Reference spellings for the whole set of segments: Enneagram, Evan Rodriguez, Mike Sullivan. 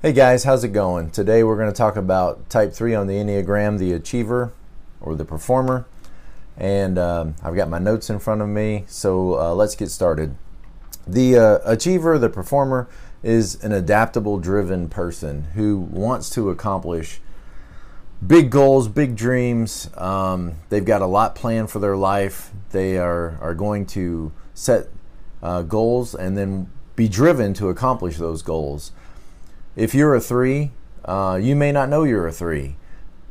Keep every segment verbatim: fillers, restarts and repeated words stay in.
Hey guys, how's it going? Today we're going to talk about type three on the Enneagram, the achiever or the performer. And um, I've got my notes in front of me, so uh, let's get started. The uh, achiever, the performer, is an adaptable, driven person who wants to accomplish big goals, big dreams. Um, they've got a lot planned for their life. They are, are going to set uh, goals and then be driven to accomplish those goals. If you're a three, uh, you may not know you're a three.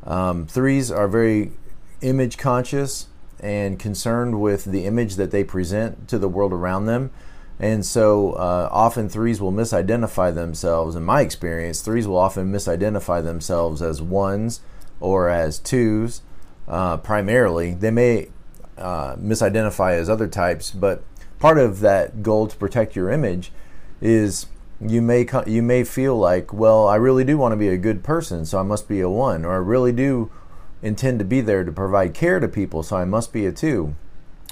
Um, threes are very image conscious and concerned with the image that they present to the world around them. And so uh, often threes will misidentify themselves. In my experience, threes will often misidentify themselves as ones or as twos uh, primarily. They may uh, misidentify as other types, but part of that goal to protect your image is You may you may feel like, well, I really do want to be a good person, so I must be a one, or I really do intend to be there to provide care to people, so I must be a two.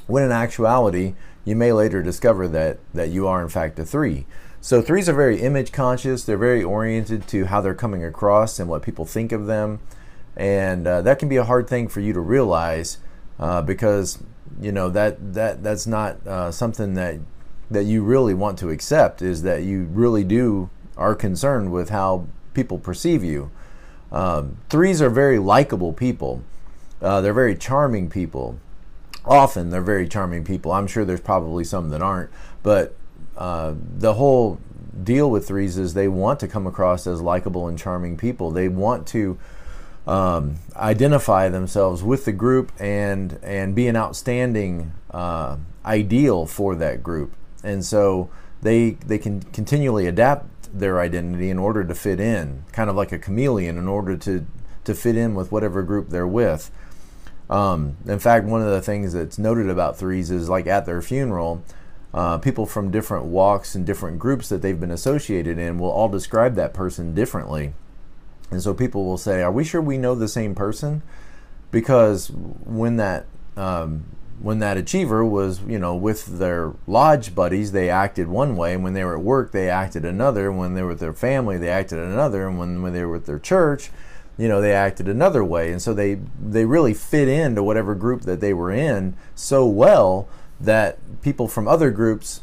When in actuality, you may later discover that that you are in fact a three. So threes are very image conscious. They're very oriented to how they're coming across and what people think of them, and uh, that can be a hard thing for you to realize uh, because you know that that that's not uh, something that. that you really want to accept, is that you really do are concerned with how people perceive you. Um, threes are very likable people. Uh, they're very charming people. Often they're very charming people. I'm sure there's probably some that aren't, but uh, the whole deal with threes is they want to come across as likable and charming people. They want to um, identify themselves with the group and, and be an outstanding uh, ideal for that group. And so they they can continually adapt their identity in order to fit in, kind of like a chameleon, in order to, to fit in with whatever group they're with. Um, in fact, one of the things that's noted about threes is, like at their funeral, uh, people from different walks and different groups that they've been associated in will all describe that person differently. And so people will say, are we sure we know the same person? Because when that... Um, When that achiever was, you know, with their lodge buddies, they acted one way, and when they were at work, they acted another. When they were with their family, they acted another, and when, when they were with their church, you know, they acted another way. And so they they really fit into whatever group that they were in so well that people from other groups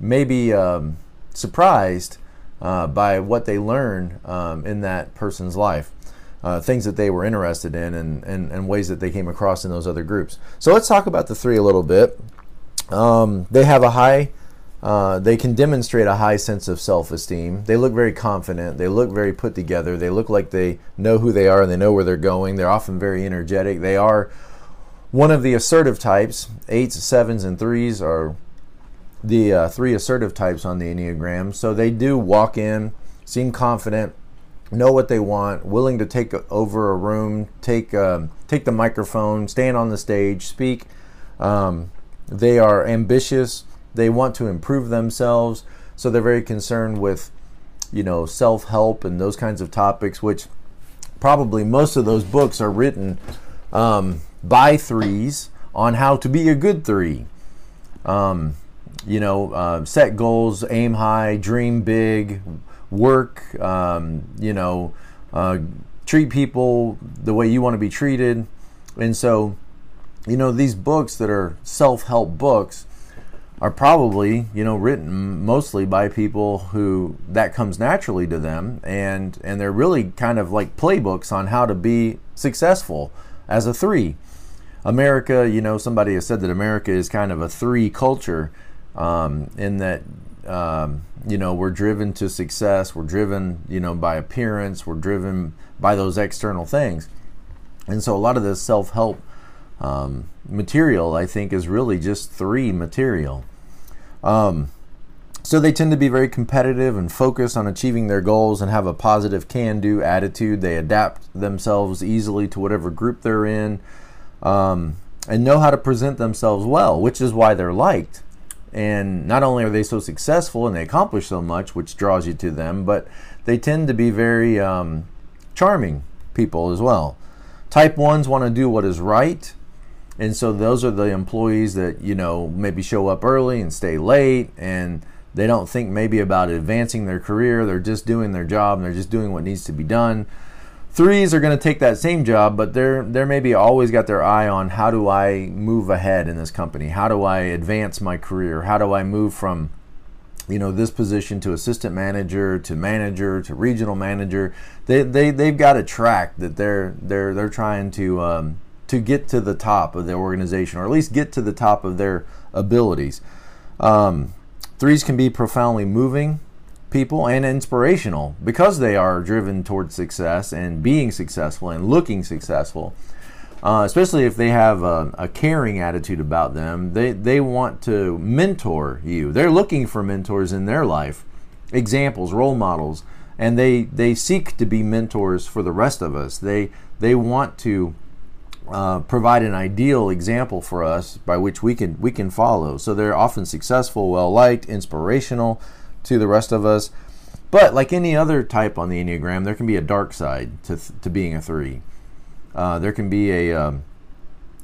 may be um, surprised uh, by what they learn um, in that person's life. Uh, things that they were interested in and, and, and ways that they came across in those other groups. So let's talk about the three a little bit. Um, they have a high, uh, they can demonstrate a high sense of self-esteem. They look very confident. They look very put together. They look like they know who they are and they know where they're going. They're often very energetic. They are one of the assertive types. Eights, sevens, and threes are the uh, three assertive types on the Enneagram. So they do walk in, seem confident, know what they want, willing to take over a room, take um, take the microphone, stand on the stage, speak. Um, they are ambitious. They want to improve themselves, so they're very concerned with, you know, self-help and those kinds of topics, which probably most of those books are written um, by threes on how to be a good three. Um, you know, uh, set goals, aim high, dream big, work, um, you know, uh, treat people the way you want to be treated. And so, you know, these books that are self-help books are probably, you know, written mostly by people who that comes naturally to them. And, and they're really kind of like playbooks on how to be successful as a three. America, you know, somebody has said that America is kind of a three culture um, in that, Um, you know, we're driven to success. We're driven, you know, by appearance. We're driven by those external things. And so a lot of this self-help um, material, I think, is really just three material. Um, so they tend to be very competitive and focused on achieving their goals and have a positive can-do attitude. They adapt themselves easily to whatever group they're in um, and know how to present themselves well, which is why they're liked. And not only are they so successful and they accomplish so much, which draws you to them, but they tend to be very um, charming people as well. Type ones want to do what is right. And so those are the employees that, you know, maybe show up early and stay late, and They don't think maybe about advancing their career. They're just doing their job and they're just doing what needs to be done. Threes are going to take that same job, but they're, they're maybe always got their eye on, how do I move ahead in this company? How do I advance my career? How do I move from, you know, this position to assistant manager, to manager, to regional manager? They, they, they've got a track that they're, they're, they're trying to, um, to get to the top of their organization, or at least get to the top of their abilities. Um, threes can be profoundly moving people and inspirational because they are driven towards success and being successful and looking successful, uh, especially if they have a, a caring attitude about them. They, they want to mentor you. They're looking for mentors in their life, examples, role models, and they, they seek to be mentors for the rest of us. They, they want to uh, provide an ideal example for us by which we can, we can follow. So they're often successful, well-liked, inspirational to the rest of us. But like any other type on the Enneagram, there can be a dark side to, th to being a three. Uh, there can be a, um,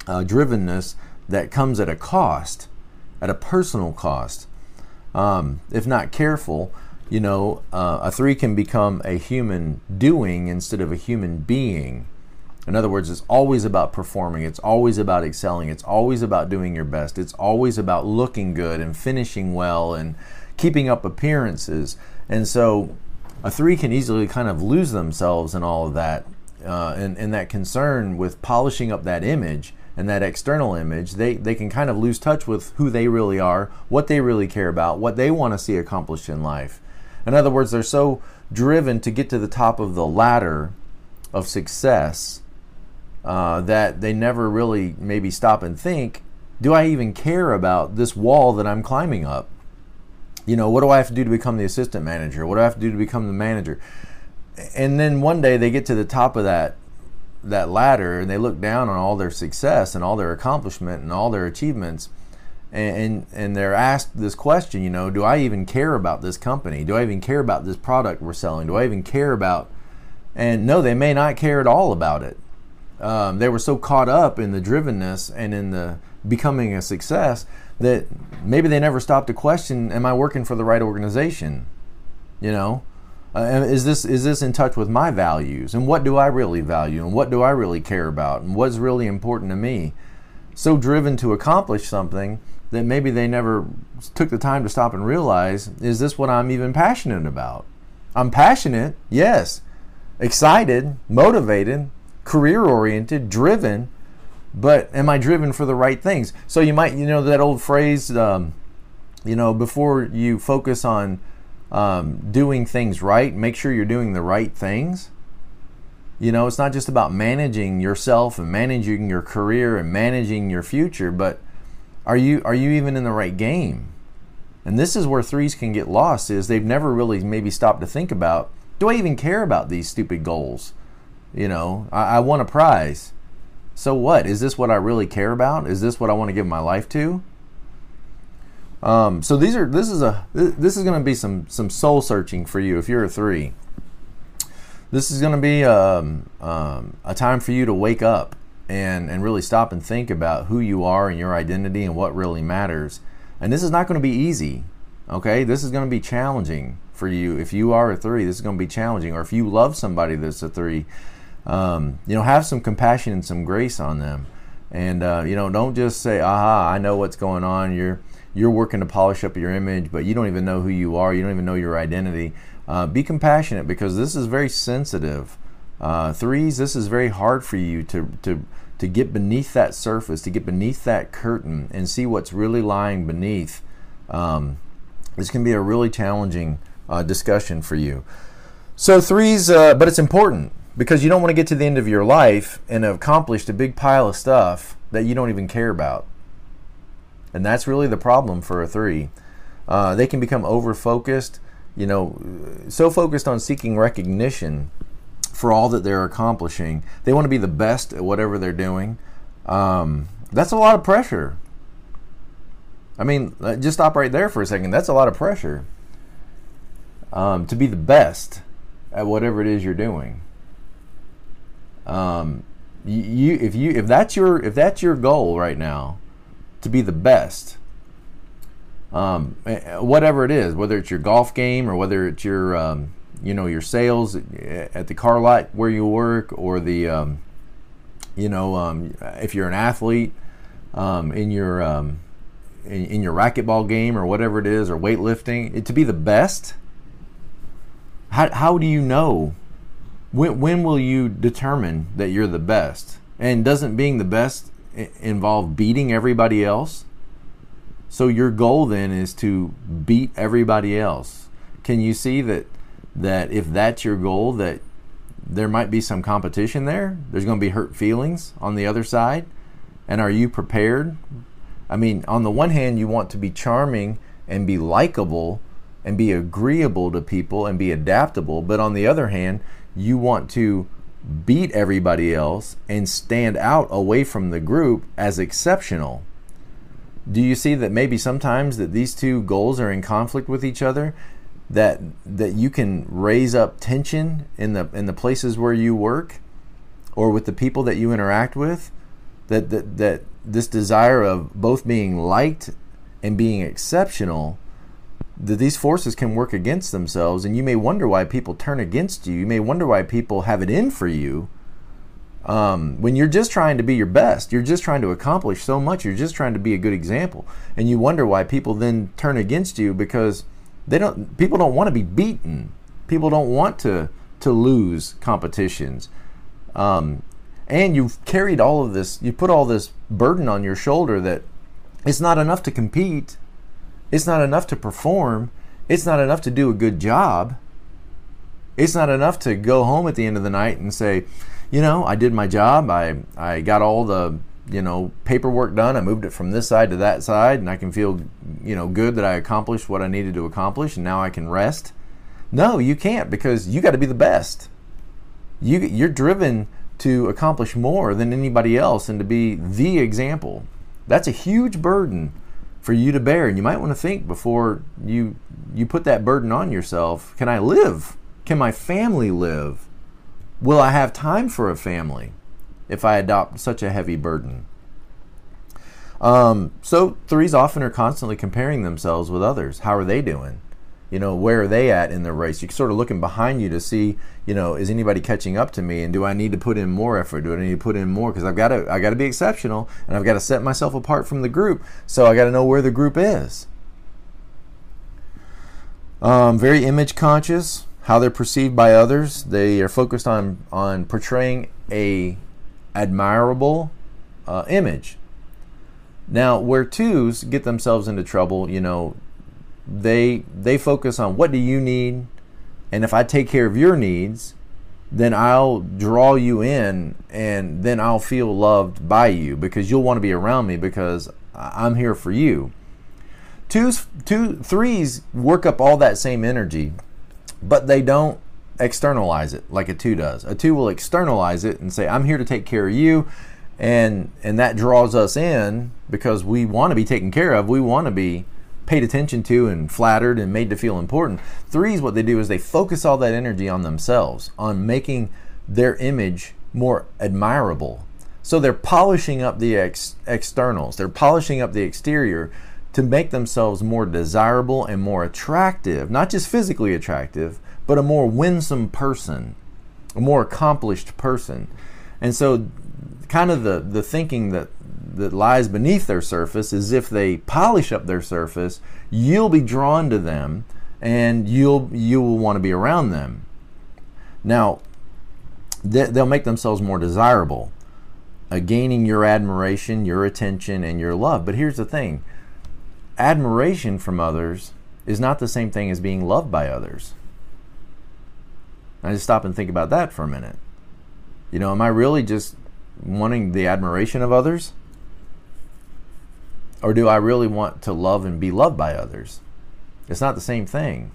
a drivenness that comes at a cost, at a personal cost. Um, if not careful, you know, uh, a three can become a human doing instead of a human being. In other words, it's always about performing. It's always about excelling. It's always about doing your best. It's always about looking good and finishing well and keeping up appearances. And so a three can easily kind of lose themselves in all of that, uh, and, and that concern with polishing up that image and that external image. They, they can kind of lose touch with who they really are, what they really care about, what they want to see accomplished in life. In other words, they're so driven to get to the top of the ladder of success uh, that they never really maybe stop and think, do I even care about this wall that I'm climbing up? You know, what do I have to do to become the assistant manager? What do I have to do to become the manager? And then one day they get to the top of that, that ladder, and they look down on all their success and all their accomplishment and all their achievements. And, and, and they're asked this question, you know, do I even care about this company? Do I even care about this product we're selling? Do I even care about? And no, they may not care at all about it. Um, they were so caught up in the drivenness and in the becoming a success that maybe they never stopped to question, am I working for the right organization? You know, uh, is this is this in touch with my values? And what do I really value? And what do I really care about? And what's really important to me? So driven to accomplish something that maybe they never took the time to stop and realize, is this what I'm even passionate about? I'm passionate, yes, excited, motivated, career-oriented, driven, but am I driven for the right things? So you might, you know, that old phrase, um, you know, before you focus on um, doing things right, make sure you're doing the right things. You know, it's not just about managing yourself and managing your career and managing your future, but are you, are you even in the right game? And this is where threes can get lost, is they've never really maybe stopped to think about, do I even care about these stupid goals? You know, I, I won a prize. So what? Is this what I really care about? Is this what I want to give my life to? Um, so these are this is a this is going to be some some soul searching for you if you're a three. This is going to be um, um, a time for you to wake up and and really stop and think about who you are and your identity and what really matters. And this is not going to be easy. Okay, this is going to be challenging for you if you are a three. This is going to be challenging, or if you love somebody that's a three. Um, you know, have some compassion and some grace on them, and uh, you know, don't just say, "Aha, I know what's going on." You're you're working to polish up your image, but you don't even know who you are. You don't even know your identity. Uh, be compassionate, because this is very sensitive. Uh, threes, this is very hard for you to to to get beneath that surface, to get beneath that curtain, and see what's really lying beneath. Um, this can be a really challenging uh, discussion for you. So threes, uh, but it's important, because you don't want to get to the end of your life and have accomplished a big pile of stuff that you don't even care about. And that's really the problem for a three. Uh, they can become over-focused, you know, so focused on seeking recognition for all that they're accomplishing. They want to be the best at whatever they're doing. Um, that's a lot of pressure. I mean, just stop right there for a second. That's a lot of pressure um, to be the best at whatever it is you're doing. Um, you, if you, if that's your, if that's your goal right now, to be the best, um, whatever it is, whether it's your golf game or whether it's your, um, you know, your sales at the car lot where you work, or the, um, you know, um, if you're an athlete, um, in your, um, in, in your racquetball game or whatever it is, or weightlifting, it, to be the best. How, how do you know? When, when will you determine that you're the best? And doesn't being the best involve beating everybody else? So your goal then is to beat everybody else. Can you see that that if that's your goal, that there might be some competition there? There's going to be hurt feelings on the other side. And are you prepared? I mean, on the one hand, you want to be charming and be likable and be agreeable to people and be adaptable. But on the other hand, you want to beat everybody else and stand out away from the group as exceptional. Do you see that maybe sometimes that these two goals are in conflict with each other? That that you can raise up tension in the in the places where you work, or with the people that you interact with. That that, that this desire of both being liked and being exceptional, that these forces can work against themselves, and you may wonder why people turn against you. You may wonder why people have it in for you, um, when you're just trying to be your best. You're just trying to accomplish so much. You're just trying to be a good example. And you wonder why people then turn against you, because they don't. People don't want to be beaten. People don't want to, to lose competitions. Um, and you've carried all of this. You put all this burden on your shoulder that it's not enough to compete. It's not enough to perform. It's not enough to do a good job. It's not enough to go home at the end of the night and say, you know, I did my job. I, I got all the, you know, paperwork done. I moved it from this side to that side, and I can feel, you know, good that I accomplished what I needed to accomplish, and now I can rest. No, you can't, because you got to be the best. You, you're driven to accomplish more than anybody else and to be the example. That's a huge burden for you to bear, and you might want to think before you you put that burden on yourself. Can I live? Can my family live? Will I have time for a family if I adopt such a heavy burden? Um, so threes often are constantly comparing themselves with others. How are they doing? You know, where are they at in the race? You're sort of looking behind you to see, you know, is anybody catching up to me? And do I need to put in more effort? Do I need to put in more? Because I've got to, I got to be exceptional, and I've got to set myself apart from the group. So I got to know where the group is. Um, very image conscious, how they're perceived by others. They are focused on on portraying a admirable uh, image. Now, where twos get themselves into trouble, you know, They they focus on what do you need, and if I take care of your needs, then I'll draw you in, and then I'll feel loved by you because you'll want to be around me because I'm here for you. Twos, two, threes work up all that same energy, but they don't externalize it like a two does. A two will externalize it and say, I'm here to take care of you, and and that draws us in because we want to be taken care of. We want to be paid attention to and flattered and made to feel important. Threes, what they do is they focus all that energy on themselves, on making their image more admirable. So they're polishing up the ex- externals. They're polishing up the exterior to make themselves more desirable and more attractive, not just physically attractive, but a more winsome person, a more accomplished person. And so kind of the, the thinking that that lies beneath their surface is if they polish up their surface, you'll be drawn to them and you'll you will want to be around them. Now, they'll make themselves more desirable, uh, gaining your admiration, your attention, and your love. But here's the thing. Admiration from others is not the same thing as being loved by others. I just stop and think about that for a minute. You know, am I really just wanting the admiration of others? Or do I really want to love and be loved by others? It's not the same thing.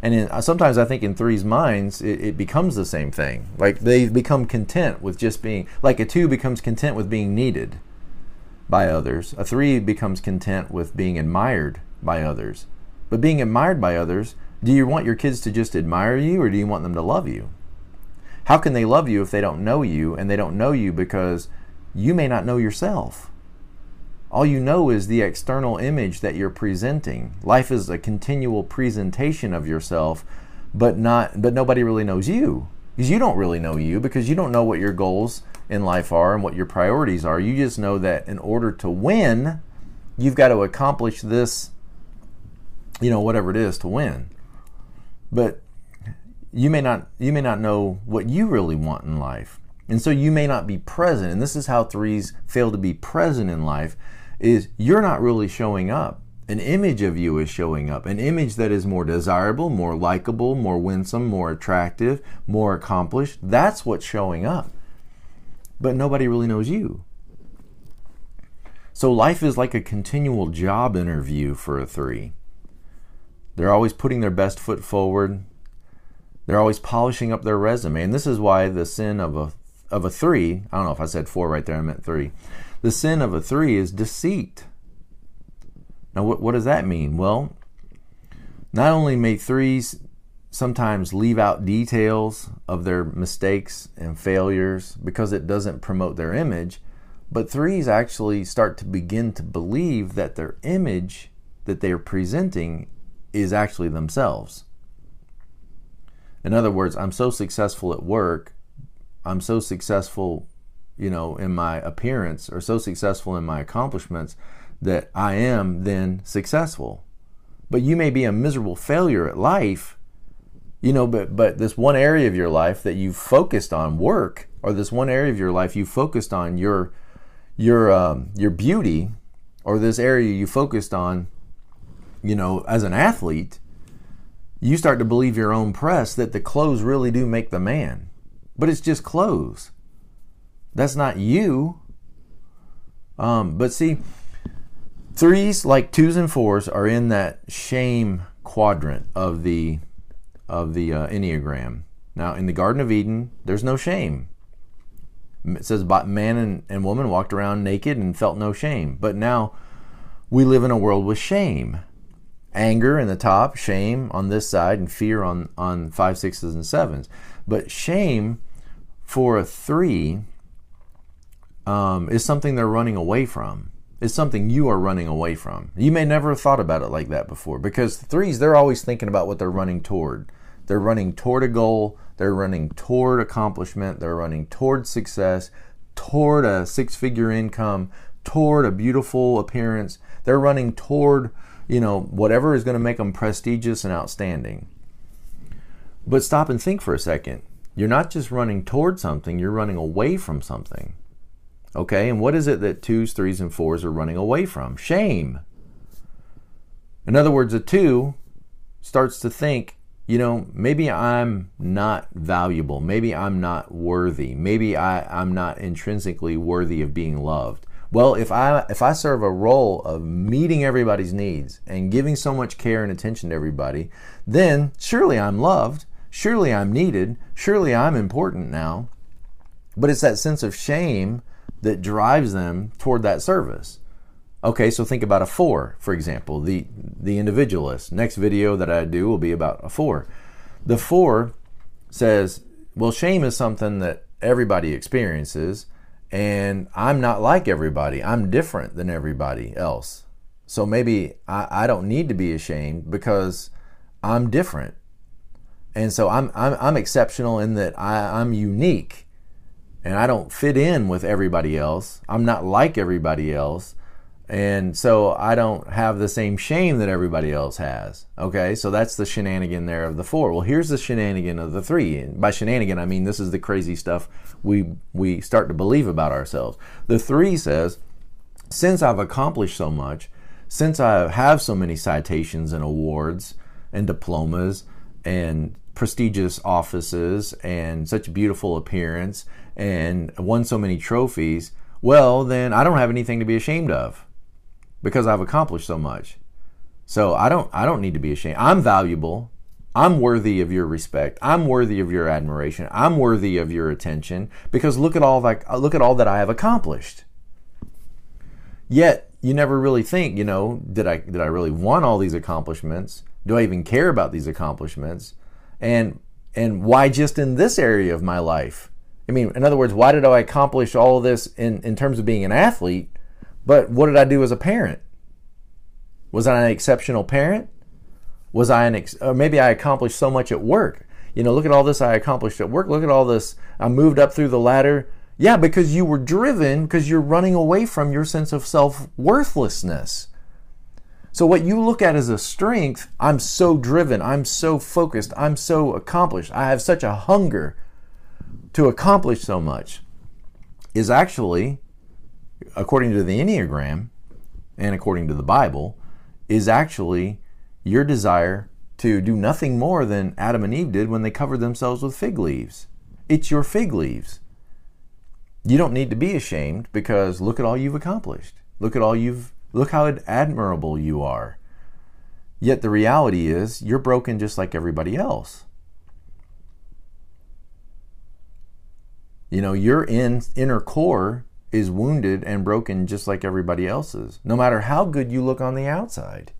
And in, sometimes I think in threes' minds, it, it becomes the same thing. Like they've become content with just being, like a two becomes content with being needed by others. A three becomes content with being admired by others. But being admired by others, do you want your kids to just admire you, or do you want them to love you? How can they love you if they don't know you? And they don't know you because you may not know yourself. All you know is the external image that you're presenting. Life is a continual presentation of yourself, but not but nobody really knows you. Because you don't really know you, because you don't know what your goals in life are and what your priorities are. You just know that in order to win, you've got to accomplish this, you know, whatever it is to win. But you may not you may not know what you really want in life. And so you may not be present. And this is how threes fail to be present in life, is you're not really showing up. An image of you is showing up. An image that is more desirable, more likable, more winsome, more attractive, more accomplished. That's what's showing up. But nobody really knows you. So life is like a continual job interview for a three. They're always putting their best foot forward. They're always polishing up their resume. And this is why the sin of a of a three, I don't know if I said four right there, I meant three. The sin of a three is deceit. Now, what, what does that mean? Well, not only may threes sometimes leave out details of their mistakes and failures because it doesn't promote their image, but threes actually start to begin to believe that their image that they are presenting is actually themselves. In other words, I'm so successful at work, I'm so successful, you know, in my appearance, or so successful in my accomplishments, that I am then successful. But you may be a miserable failure at life, you know, but but this one area of your life that you focused on, work, or this one area of your life you focused on your your um, your beauty, or this area you focused on, you know, as an athlete, you start to believe your own press that the clothes really do make the man. But it's just clothes. That's not you. Um, but see, threes, like twos and fours, are in that shame quadrant of the of the uh, Enneagram. Now, in the Garden of Eden, there's no shame. It says man and, and woman walked around naked and felt no shame. But now we live in a world with shame. Anger in the top, shame on this side, and fear on, on five, sixes, and sevens. But shame for a three um, is something they're running away from. It's something you are running away from. You may never have thought about it like that before, because threes, they're always thinking about what they're running toward. They're running toward a goal. They're running toward accomplishment. They're running toward success, toward a six-figure income, toward a beautiful appearance. They're running toward, you know, whatever is going to make them prestigious and outstanding. But stop and think for a second. You're not just running toward something, you're running away from something. Okay, and what is it that twos, threes, and fours are running away from? Shame. In other words, a two starts to think, you know, maybe I'm not valuable. Maybe I'm not worthy. Maybe I, I'm not intrinsically worthy of being loved. Well, if I if I serve a role of meeting everybody's needs and giving so much care and attention to everybody, then surely I'm loved, surely I'm needed, surely I'm important now. But it's that sense of shame that drives them toward that service. Okay, so think about a four, for example, the, the individualist. Next video that I do will be about a four. The four says, well, shame is something that everybody experiences, and I'm not like everybody. I'm different than everybody else. So maybe I, I don't need to be ashamed because I'm different. And so I'm I'm, I'm exceptional in that I, I'm unique and I don't fit in with everybody else. I'm not like everybody else. And so I don't have the same shame that everybody else has. Okay, so that's the shenanigan there of the four. Well, here's the shenanigan of the three. And by shenanigan, I mean this is the crazy stuff we we start to believe about ourselves. The three says, since I've accomplished so much, since I have so many citations and awards and diplomas and prestigious offices and such a beautiful appearance and won so many trophies, well, then I don't have anything to be ashamed of, because I've accomplished so much. So I don't I don't need to be ashamed. I'm valuable. I'm worthy of your respect. I'm worthy of your admiration. I'm worthy of your attention, because look at all that, look at all that I have accomplished. Yet, you never really think, you know, did I did I really want all these accomplishments? Do I even care about these accomplishments? And and why just in this area of my life? I mean, in other words, why did I accomplish all of this in, in terms of being an athlete? But what did I do as a parent? Was I an exceptional parent? Was I an ex or maybe I accomplished so much at work. You know, look at all this I accomplished at work. Look at all this. I moved up through the ladder. Yeah, because you were driven, because you're running away from your sense of self-worthlessness. So what you look at as a strength, I'm so driven, I'm so focused, I'm so accomplished, I have such a hunger to accomplish so much, is actually, according to the Enneagram and according to the Bible, is actually your desire to do nothing more than Adam and Eve did when they covered themselves with fig leaves. It's your fig leaves. You don't need to be ashamed, because look at all you've accomplished. Look at all you've, look how admirable you are. Yet the reality is you're broken just like everybody else. You know, your in, inner core is wounded and broken just like everybody else's. No matter how good you look on the outside.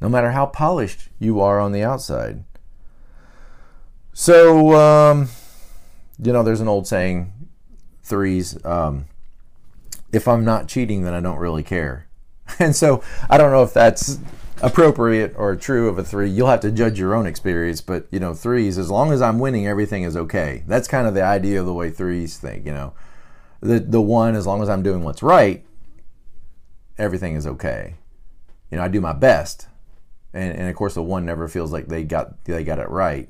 No matter how polished you are on the outside. So, um, you know, there's an old saying, threes, um, if I'm not cheating, then I don't really care. And so I don't know if that's appropriate or true of a three. You'll have to judge your own experience. But, you know, threes, as long as I'm winning, everything is okay. That's kind of the idea of the way threes think, you know. The, the one, as long as I'm doing what's right, everything is okay. You know, I do my best. And, and of course, the one never feels like they got, they got it right.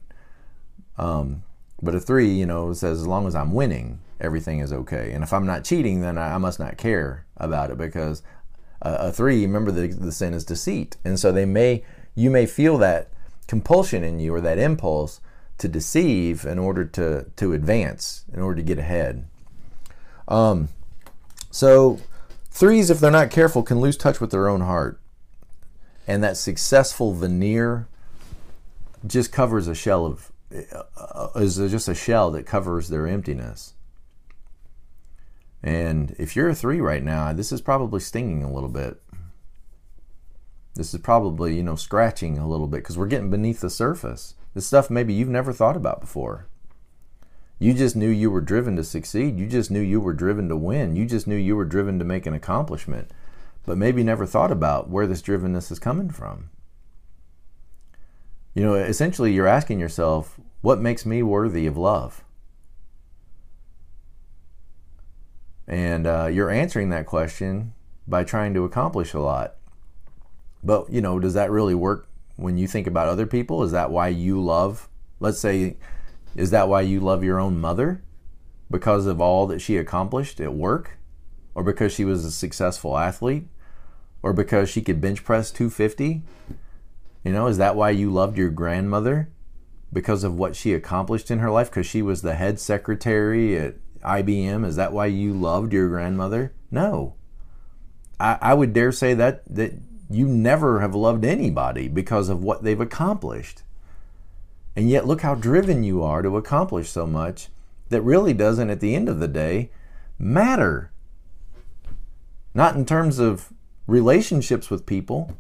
Um, but a three, you know, says as long as I'm winning, everything is okay. And if I'm not cheating, then I, I must not care about it, because a, a three, remember the, the sin is deceit. And so they may, you may feel that compulsion in you, or that impulse to deceive in order to, to advance, in order to get ahead. Um, so threes, if they're not careful, can lose touch with their own heart. And that successful veneer just covers a shell of, uh, is just a shell that covers their emptiness. And if you're a three right now, this is probably stinging a little bit. This is probably, you know, scratching a little bit, because we're getting beneath the surface. This stuff maybe you've never thought about before. You just knew you were driven to succeed. You just knew you were driven to win. You just knew you were driven to make an accomplishment. But maybe never thought about where this drivenness is coming from. You know, essentially you're asking yourself, what makes me worthy of love? And uh, you're answering that question by trying to accomplish a lot. But, you know, does that really work when you think about other people? Is that why you love, let's say, is that why you love your own mother? Because of all that she accomplished at work? Or because she was a successful athlete? Or because she could bench press two fifty? You know, is that why you loved your grandmother? Because of what she accomplished in her life? Because she was the head secretary at I B M? Is that why you loved your grandmother? No. I, I would dare say that, that you never have loved anybody because of what they've accomplished. And yet look how driven you are to accomplish so much that really doesn't, at the end of the day, matter. Not in terms of relationships with people,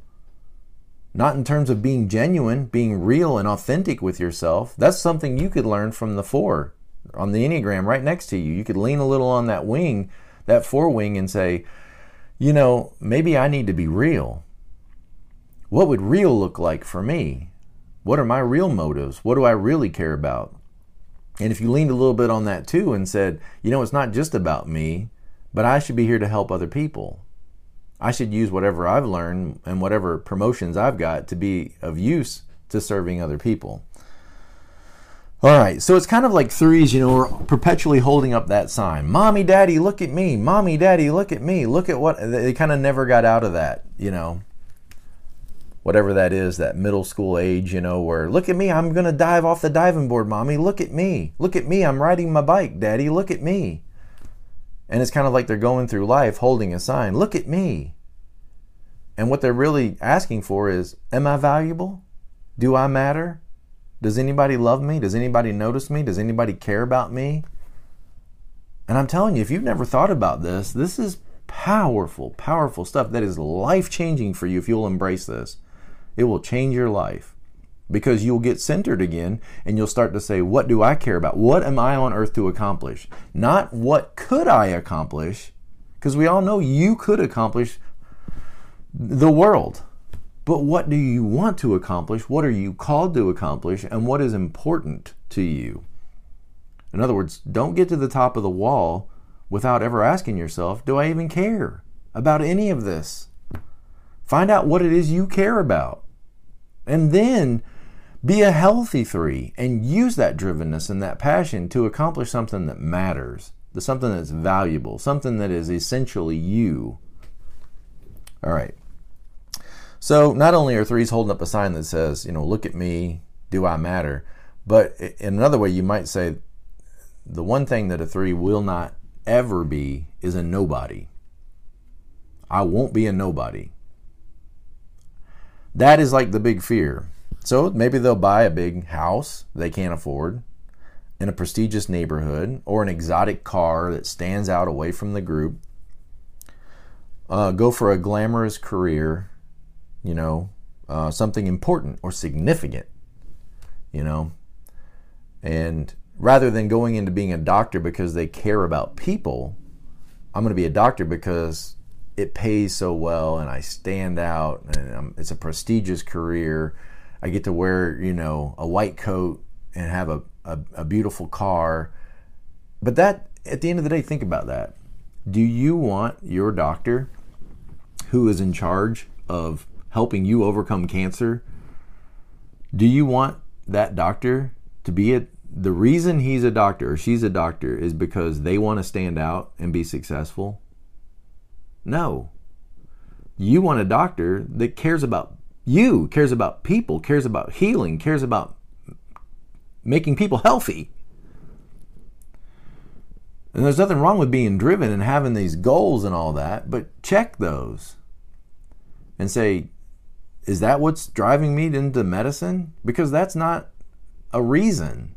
not in terms of being genuine, being real and authentic with yourself. That's something you could learn from the four on the Enneagram right next to you. You could lean a little on that wing, that four wing, and say, you know, maybe I need to be real. What would real look like for me? What are my real motives? What do I really care about? And if you leaned a little bit on that too and said, you know, it's not just about me, but I should be here to help other people. I should use whatever I've learned and whatever promotions I've got to be of use to serving other people. All right, so it's kind of like threes, you know, we're perpetually holding up that sign. Mommy, daddy, look at me. Mommy, daddy, look at me. Look at what, they kind of never got out of that, you know, whatever that is, that middle school age, you know, where look at me, I'm gonna dive off the diving board, mommy, look at me. Look at me, I'm riding my bike, daddy, look at me. And it's kind of like they're going through life holding a sign, look at me. And what they're really asking for is, am I valuable? Do I matter? Does anybody love me? Does anybody notice me? Does anybody care about me? And I'm telling you, if you've never thought about this, this is powerful, powerful stuff that is life-changing for you if you'll embrace this. It will change your life, because you'll get centered again and you'll start to say, what do I care about? What am I on earth to accomplish? Not what could I accomplish? because we all know you could accomplish the world. But what do you want to accomplish? What are you called to accomplish? And what is important to you? In other words, don't get to the top of the wall without ever asking yourself, do I even care about any of this? Find out what it is you care about. And then be a healthy three and use that drivenness and that passion to accomplish something that matters, something that's valuable, something that is essentially you. All right. So not only are threes holding up a sign that says, you know, look at me, do I matter? But in another way, you might say the one thing that a three will not ever be is a nobody. I won't be a nobody. That is like the big fear. So maybe they'll buy a big house they can't afford in a prestigious neighborhood or an exotic car that stands out away from the group. Uh, go for a glamorous career. You know, uh, something important or significant, you know, and rather than going into being a doctor because they care about people, I'm going to be a doctor because it pays so well and I stand out and I'm, it's a prestigious career. I get to wear, you know, a white coat and have a, a, a beautiful car. But that, at the end of the day, think about that. Do you want your doctor who is in charge of helping you overcome cancer? Do you want that doctor to be it? The reason he's a doctor or she's a doctor is because they want to stand out and be successful? No. You want a doctor that cares about you, cares about people, cares about healing, cares about making people healthy. And there's nothing wrong with being driven and having these goals and all that, but check those and say, is that what's driving me into medicine? Because that's not a reason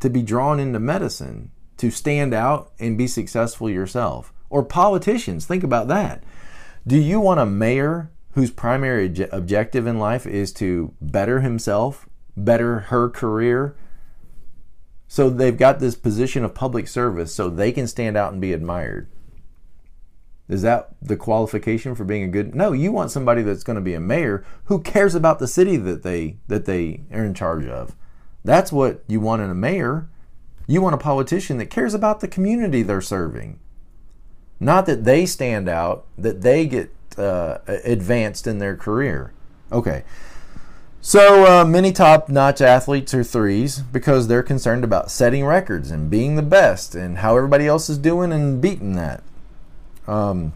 to be drawn into medicine, to stand out and be successful yourself. Or politicians, think about that. Do you want a mayor whose primary obje- objective in life is to better himself, better her career? So they've got this position of public service so they can stand out and be admired. Is that the qualification for being a good? No, you want somebody that's going to be a mayor who cares about the city that they that they are in charge of. That's what you want in a mayor. You want a politician that cares about the community they're serving. Not that they stand out, that they get uh, advanced in their career. Okay. So uh, many top-notch athletes are threes because they're concerned about setting records and being the best and how everybody else is doing and beating that. Um,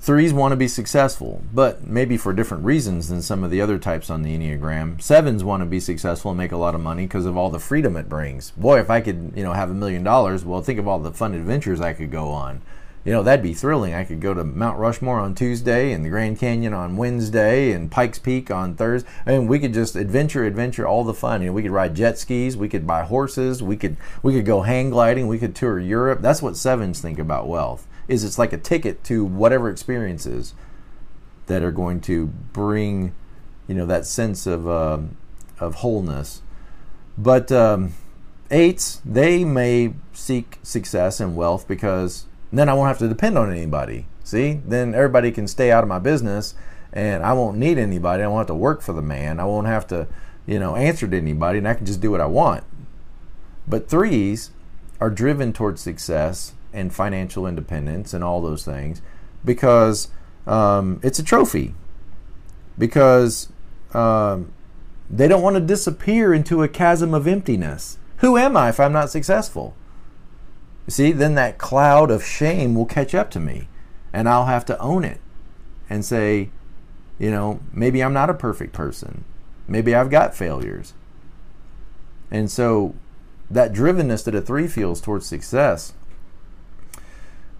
threes want to be successful, but maybe for different reasons than some of the other types on the Enneagram. Sevens want to be successful and make a lot of money because of all the freedom it brings. Boy, if I could, you know, have a million dollars, well, think of all the fun adventures I could go on. You know, that'd be thrilling. I could go to Mount Rushmore on Tuesday and the Grand Canyon on Wednesday and Pikes Peak on Thursday. I mean, we could just adventure, adventure, all the fun. You know, we could ride jet skis. We could buy horses. We could we could go hang gliding. We could tour Europe. That's what sevens think about wealth, is it's like a ticket to whatever experiences that are going to bring, you know, that sense of, um, of wholeness. But um, eights, they may seek success and wealth because then I won't have to depend on anybody. See, then everybody can stay out of my business and I won't need anybody. I won't have to work for the man. I won't have to, you know, answer to anybody and I can just do what I want. But threes are driven towards success and financial independence and all those things because um, it's a trophy. Because um, they don't want to disappear into a chasm of emptiness. Who am I if I'm not successful? See, then that cloud of shame will catch up to me and I'll have to own it and say, you know, maybe I'm not a perfect person. Maybe I've got failures. And so that drivenness that a three feels towards success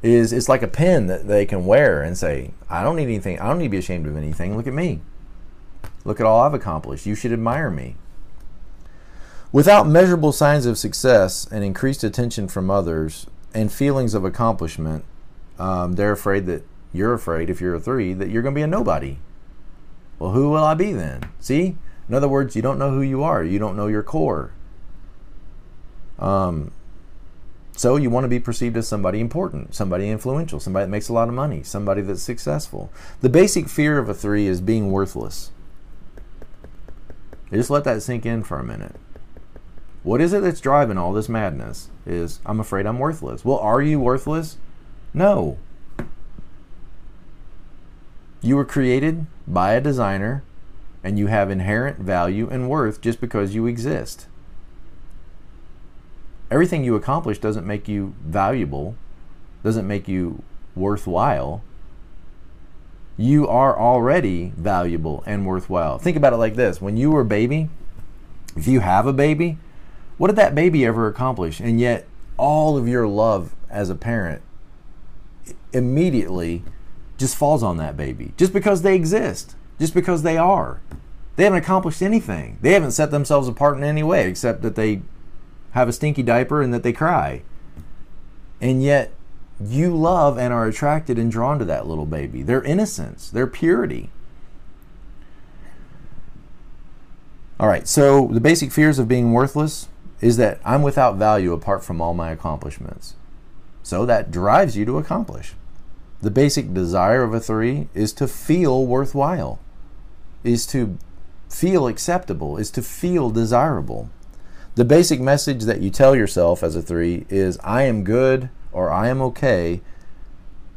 is, it's like a pin that they can wear and say, I don't need anything. I don't need to be ashamed of anything. Look at me. Look at all I've accomplished. You should admire me. Without measurable signs of success and increased attention from others and feelings of accomplishment, um, they're afraid that you're afraid, if you're a three, that you're going to be a nobody. Well, who will I be then? See? In other words, you don't know who you are. You don't know your core. Um, So you want to be perceived as somebody important, somebody influential, somebody that makes a lot of money, somebody that's successful. The basic fear of a three is being worthless. Just let that sink in for a minute. What is it that's driving all this madness? Is, I'm afraid I'm worthless. Well, are you worthless? No. You were created by a designer and you have inherent value and worth just because you exist. Everything you accomplish doesn't make you valuable, doesn't make you worthwhile. You are already valuable and worthwhile. Think about it like this. When you were a baby, if you have a baby, what did that baby ever accomplish? And yet all of your love as a parent immediately just falls on that baby just because they exist, just because they are. They haven't accomplished anything. They haven't set themselves apart in any way except that they have a stinky diaper and that they cry. And yet you love and are attracted and drawn to that little baby. Their innocence, their purity. All right, so the basic fears of being worthless is that I'm without value apart from all my accomplishments. So that drives you to accomplish. The basic desire of a three is to feel worthwhile, is to feel acceptable, is to feel desirable. The basic message that you tell yourself as a three is, I am good or I am okay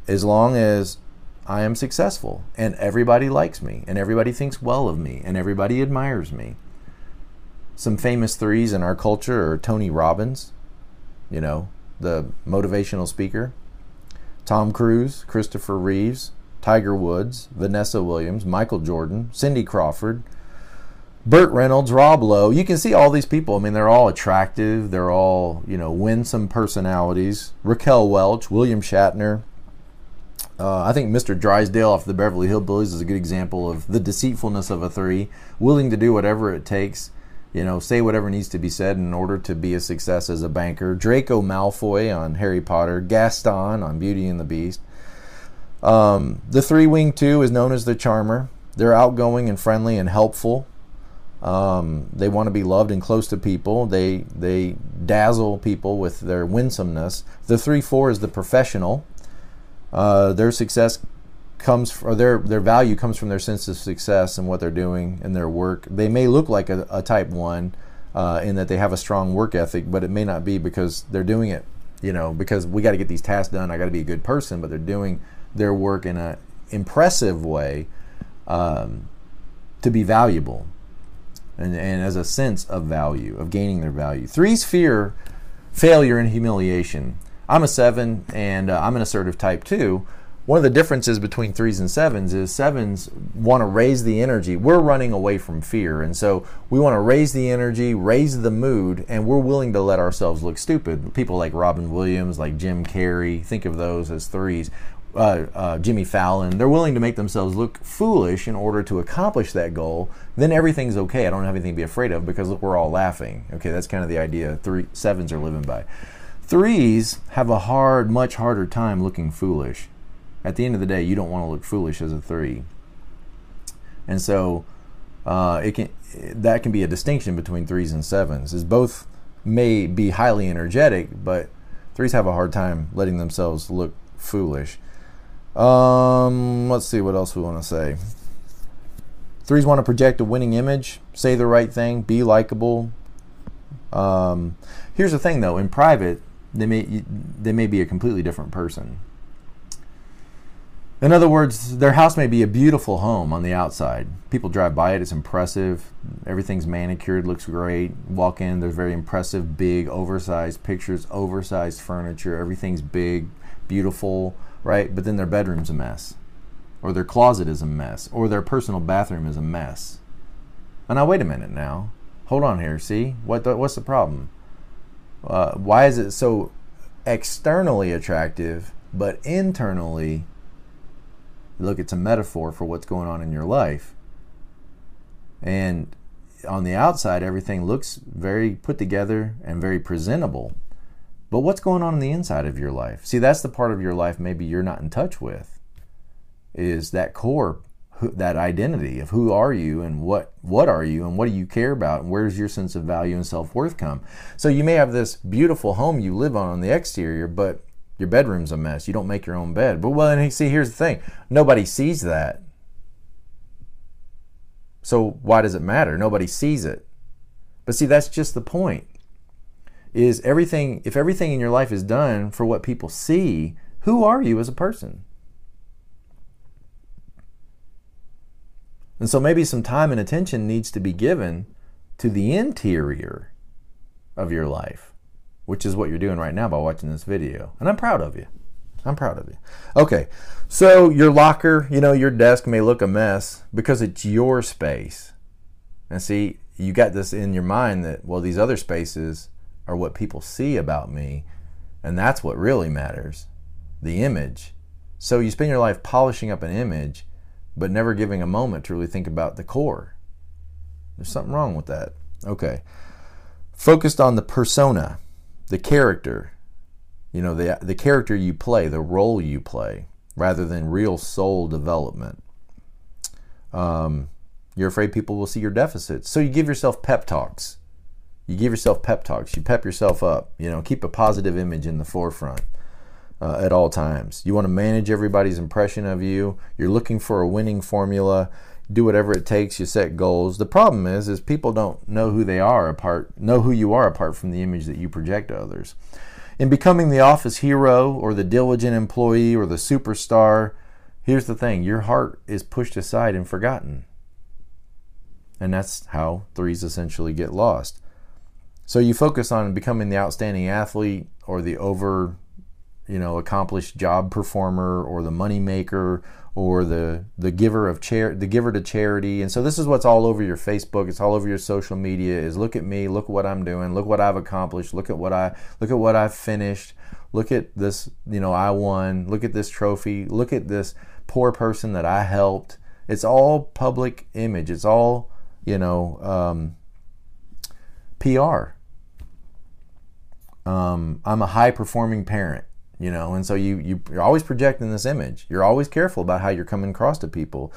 as long as I am successful and everybody likes me and everybody thinks well of me and everybody admires me. Some famous threes in our culture are Tony Robbins, you know, the motivational speaker, Tom Cruise, Christopher Reeves, Tiger Woods, Vanessa Williams, Michael Jordan, Cindy Crawford, Burt Reynolds, Rob Lowe. You can see all these people. I mean, they're all attractive. They're all, you know, winsome personalities. Raquel Welch, William Shatner. Uh, I think Mister Drysdale off the Beverly Hillbillies is a good example of the deceitfulness of a three, willing to do whatever it takes, you know, say whatever needs to be said in order to be a success as a banker. Draco Malfoy on Harry Potter. Gaston on Beauty and the Beast. Um, the three-winged two is known as the charmer. They're outgoing and friendly and helpful. Um, they want to be loved and close to people. They they dazzle people with their winsomeness. The three four is the professional. Uh, their success comes from, or their their value comes from their sense of success and what they're doing and their work. They may look like a, a type one uh, in that they have a strong work ethic, but it may not be because they're doing it. You know, because we got to get these tasks done. I got to be a good person, but they're doing their work in an impressive way um, to be valuable. And, and as a sense of value, of gaining their value. Threes fear failure and humiliation. I'm a seven and uh, I'm an assertive type two. One of the differences between threes and sevens is sevens want to raise the energy. We're running away from fear, and so we want to raise the energy, raise the mood, and we're willing to let ourselves look stupid. People like Robin Williams, like Jim Carrey, think of those as threes. Uh, uh, Jimmy Fallon, they're willing to make themselves look foolish in order to accomplish that goal. Then everything's okay. I don't have anything to be afraid of because look, we're all laughing. Okay, that's kind of the idea three, sevens are living by. Threes have a hard, much harder time looking foolish. At the end of the day, you don't want to look foolish as a three. And so uh, it can that can be a distinction between threes and sevens, is both may be highly energetic, but threes have a hard time letting themselves look foolish. Um, let's see what else we want to say. Threes want to project a winning image, say the right thing, be likable. Um, here's the thing though, in private, they may, they may be a completely different person. In other words, their house may be a beautiful home on the outside. People drive by it, it's impressive. Everything's manicured, looks great. Walk in, there's very impressive, big, oversized pictures, oversized furniture, everything's big, beautiful. Right? But then their bedroom's a mess, or their closet is a mess, or their personal bathroom is a mess. And now, wait a minute now. Hold on here. See? What the, what's the problem? Uh, why is it so externally attractive, but internally, look, it's a metaphor for what's going on in your life. And on the outside, everything looks very put together and very presentable. But what's going on in the inside of your life? See, that's the part of your life maybe you're not in touch with, is that core who, that identity of who are you and what what are you and what do you care about and where's your sense of value and self-worth come. So you may have this beautiful home you live on on the exterior, but your bedroom's a mess. You don't make your own bed. But well, and see, here's the thing. Nobody sees that. So why does it matter? Nobody sees it. But see, that's just the point. Is everything, if everything in your life is done for what people see, who are you as a person? And so maybe some time and attention needs to be given to the interior of your life, which is what you're doing right now by watching this video. And I'm proud of you. I'm proud of you. Okay, so your locker, you know, your desk may look a mess because it's your space. And see, you got this in your mind that, well, these other spaces are what people see about me, and that's what really matters, the image. So you spend your life polishing up an image, but never giving a moment to really think about the core. There's something wrong with that. Okay, focused on the persona. The character, you know, the the character you play, the role you play, rather than real soul development. Um, you're afraid people will see your deficits. So you give yourself pep talks. You give yourself pep talks. You pep yourself up. You know, keep a positive image in the forefront uh, at all times. You want to manage everybody's impression of you. You're looking for a winning formula. Do whatever it takes. You set goals. The problem is, is people don't know who they are apart, know who you are apart from the image that you project to others. In becoming the office hero or the diligent employee or the superstar, here's the thing, your heart is pushed aside and forgotten. And that's how threes essentially get lost. So you focus on becoming the outstanding athlete or the over, you know, accomplished job performer or the money maker or the the giver of char- the giver to charity. And so this is what's all over your Facebook, it's all over your social media, is look at me, look what I'm doing, look what I've accomplished, look at what I look at what I've finished, look at this, you know, I won, look at this trophy, look at this poor person that I helped. It's all public image, it's all, you know, um, P R. Um, I'm a high performing parent. You know, and so you, you, you're always projecting this image. You're always careful about how you're coming across to people.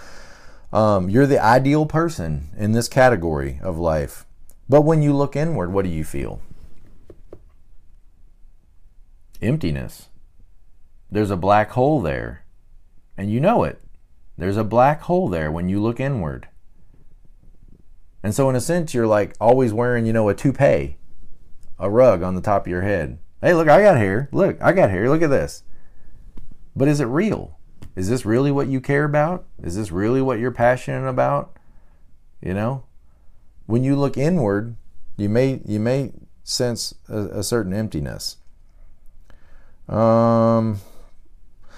Um, you're the ideal person in this category of life. But when you look inward, what do you feel? Emptiness. There's a black hole there. And you know it. There's a black hole there when you look inward. And so in a sense, you're like always wearing, you know, a toupee, a rug on the top of your head. Hey, look, I got hair. Look, I got hair. Look at this. But is it real? Is this really what you care about? Is this really what you're passionate about? You know, when you look inward, you may you may sense a, a certain emptiness. Um,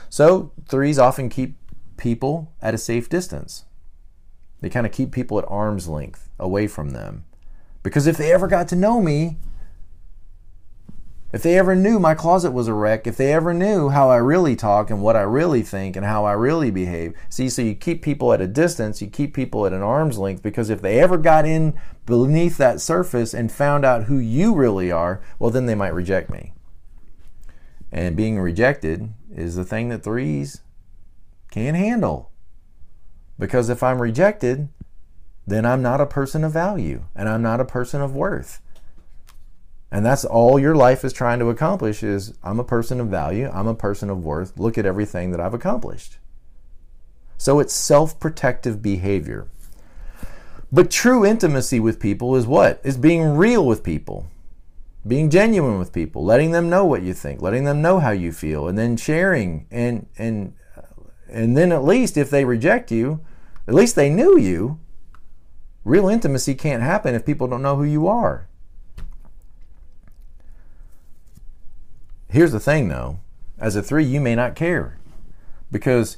so threes often keep people at a safe distance. They kind of keep people at arm's length away from them, because if they ever got to know me, if they ever knew my closet was a wreck, if they ever knew how I really talk and what I really think and how I really behave. See, so you keep people at a distance, you keep people at an arm's length, because if they ever got in beneath that surface and found out who you really are, well, then they might reject me. And being rejected is the thing that threes can't handle. Because if I'm rejected, then I'm not a person of value and I'm not a person of worth. And that's all your life is trying to accomplish is, I'm a person of value, I'm a person of worth, look at everything that I've accomplished. So it's self-protective behavior. But true intimacy with people is what? It's being real with people, being genuine with people, letting them know what you think, letting them know how you feel, and then sharing. And, and, and then at least if they reject you, at least they knew you. Real intimacy can't happen if people don't know who you are. Here's the thing though, as a three, you may not care, because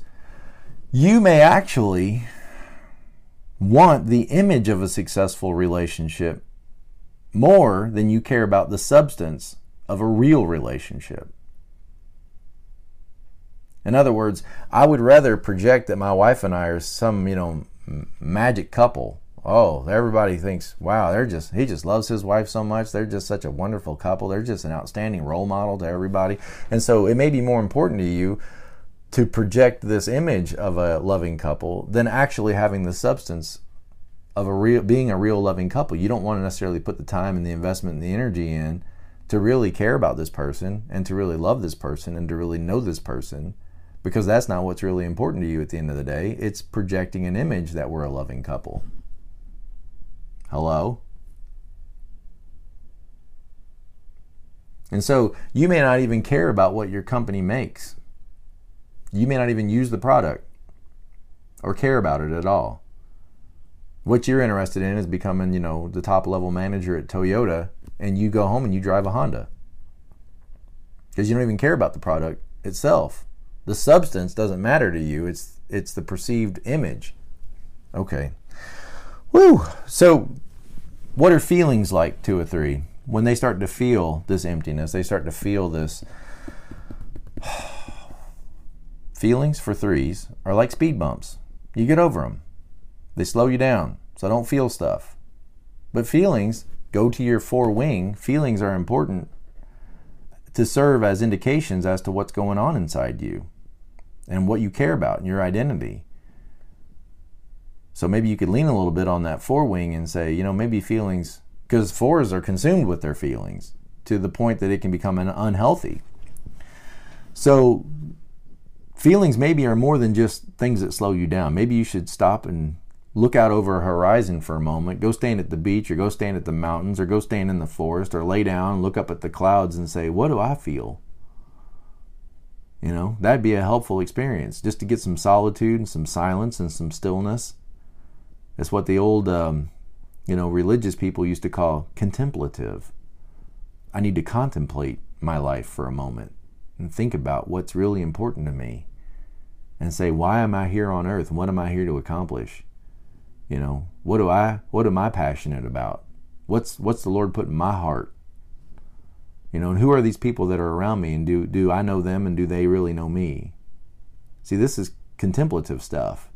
you may actually want the image of a successful relationship more than you care about the substance of a real relationship. In other words, I would rather project that my wife and I are some, you know, magic couple. Oh, everybody thinks, wow, they're just he just loves his wife so much. They're just such a wonderful couple. They're just an outstanding role model to everybody. And so it may be more important to you to project this image of a loving couple than actually having the substance of a real, being a real loving couple. You don't want to necessarily put the time and the investment and the energy in to really care about this person and to really love this person and to really know this person, because that's not what's really important to you at the end of the day. It's projecting an image that we're a loving couple. Hello? And so you may not even care about what your company makes. You may not even use the product or care about it at all. What you're interested in is becoming, you know, the top level manager at Toyota, and you go home and you drive a Honda. Because you don't even care about the product itself. The substance doesn't matter to you. It's it's the perceived image. Okay. Woo! So what are feelings like, two or three? When they start to feel this emptiness, they start to feel this. Feelings for threes are like speed bumps. You get over them. They slow you down, so don't feel stuff. But feelings go to your four wing. Feelings are important to serve as indications as to what's going on inside you and what you care about and your identity. So maybe you could lean a little bit on that four wing and say, you know, maybe feelings, because fours are consumed with their feelings to the point that it can become an unhealthy. So feelings maybe are more than just things that slow you down. Maybe you should stop and look out over a horizon for a moment. Go stand at the beach, or go stand at the mountains, or go stand in the forest, or lay down, look up at the clouds and say, what do I feel? You know, that'd be a helpful experience just to get some solitude and some silence and some stillness. That's what the old, um, you know, religious people used to call contemplative. I need to contemplate my life for a moment and think about what's really important to me and say, why am I here on earth? What am I here to accomplish? You know, what do I, what am I passionate about? What's, what's the Lord put in my heart? You know, and who are these people that are around me, and do, do I know them, and do they really know me? See, this is contemplative stuff,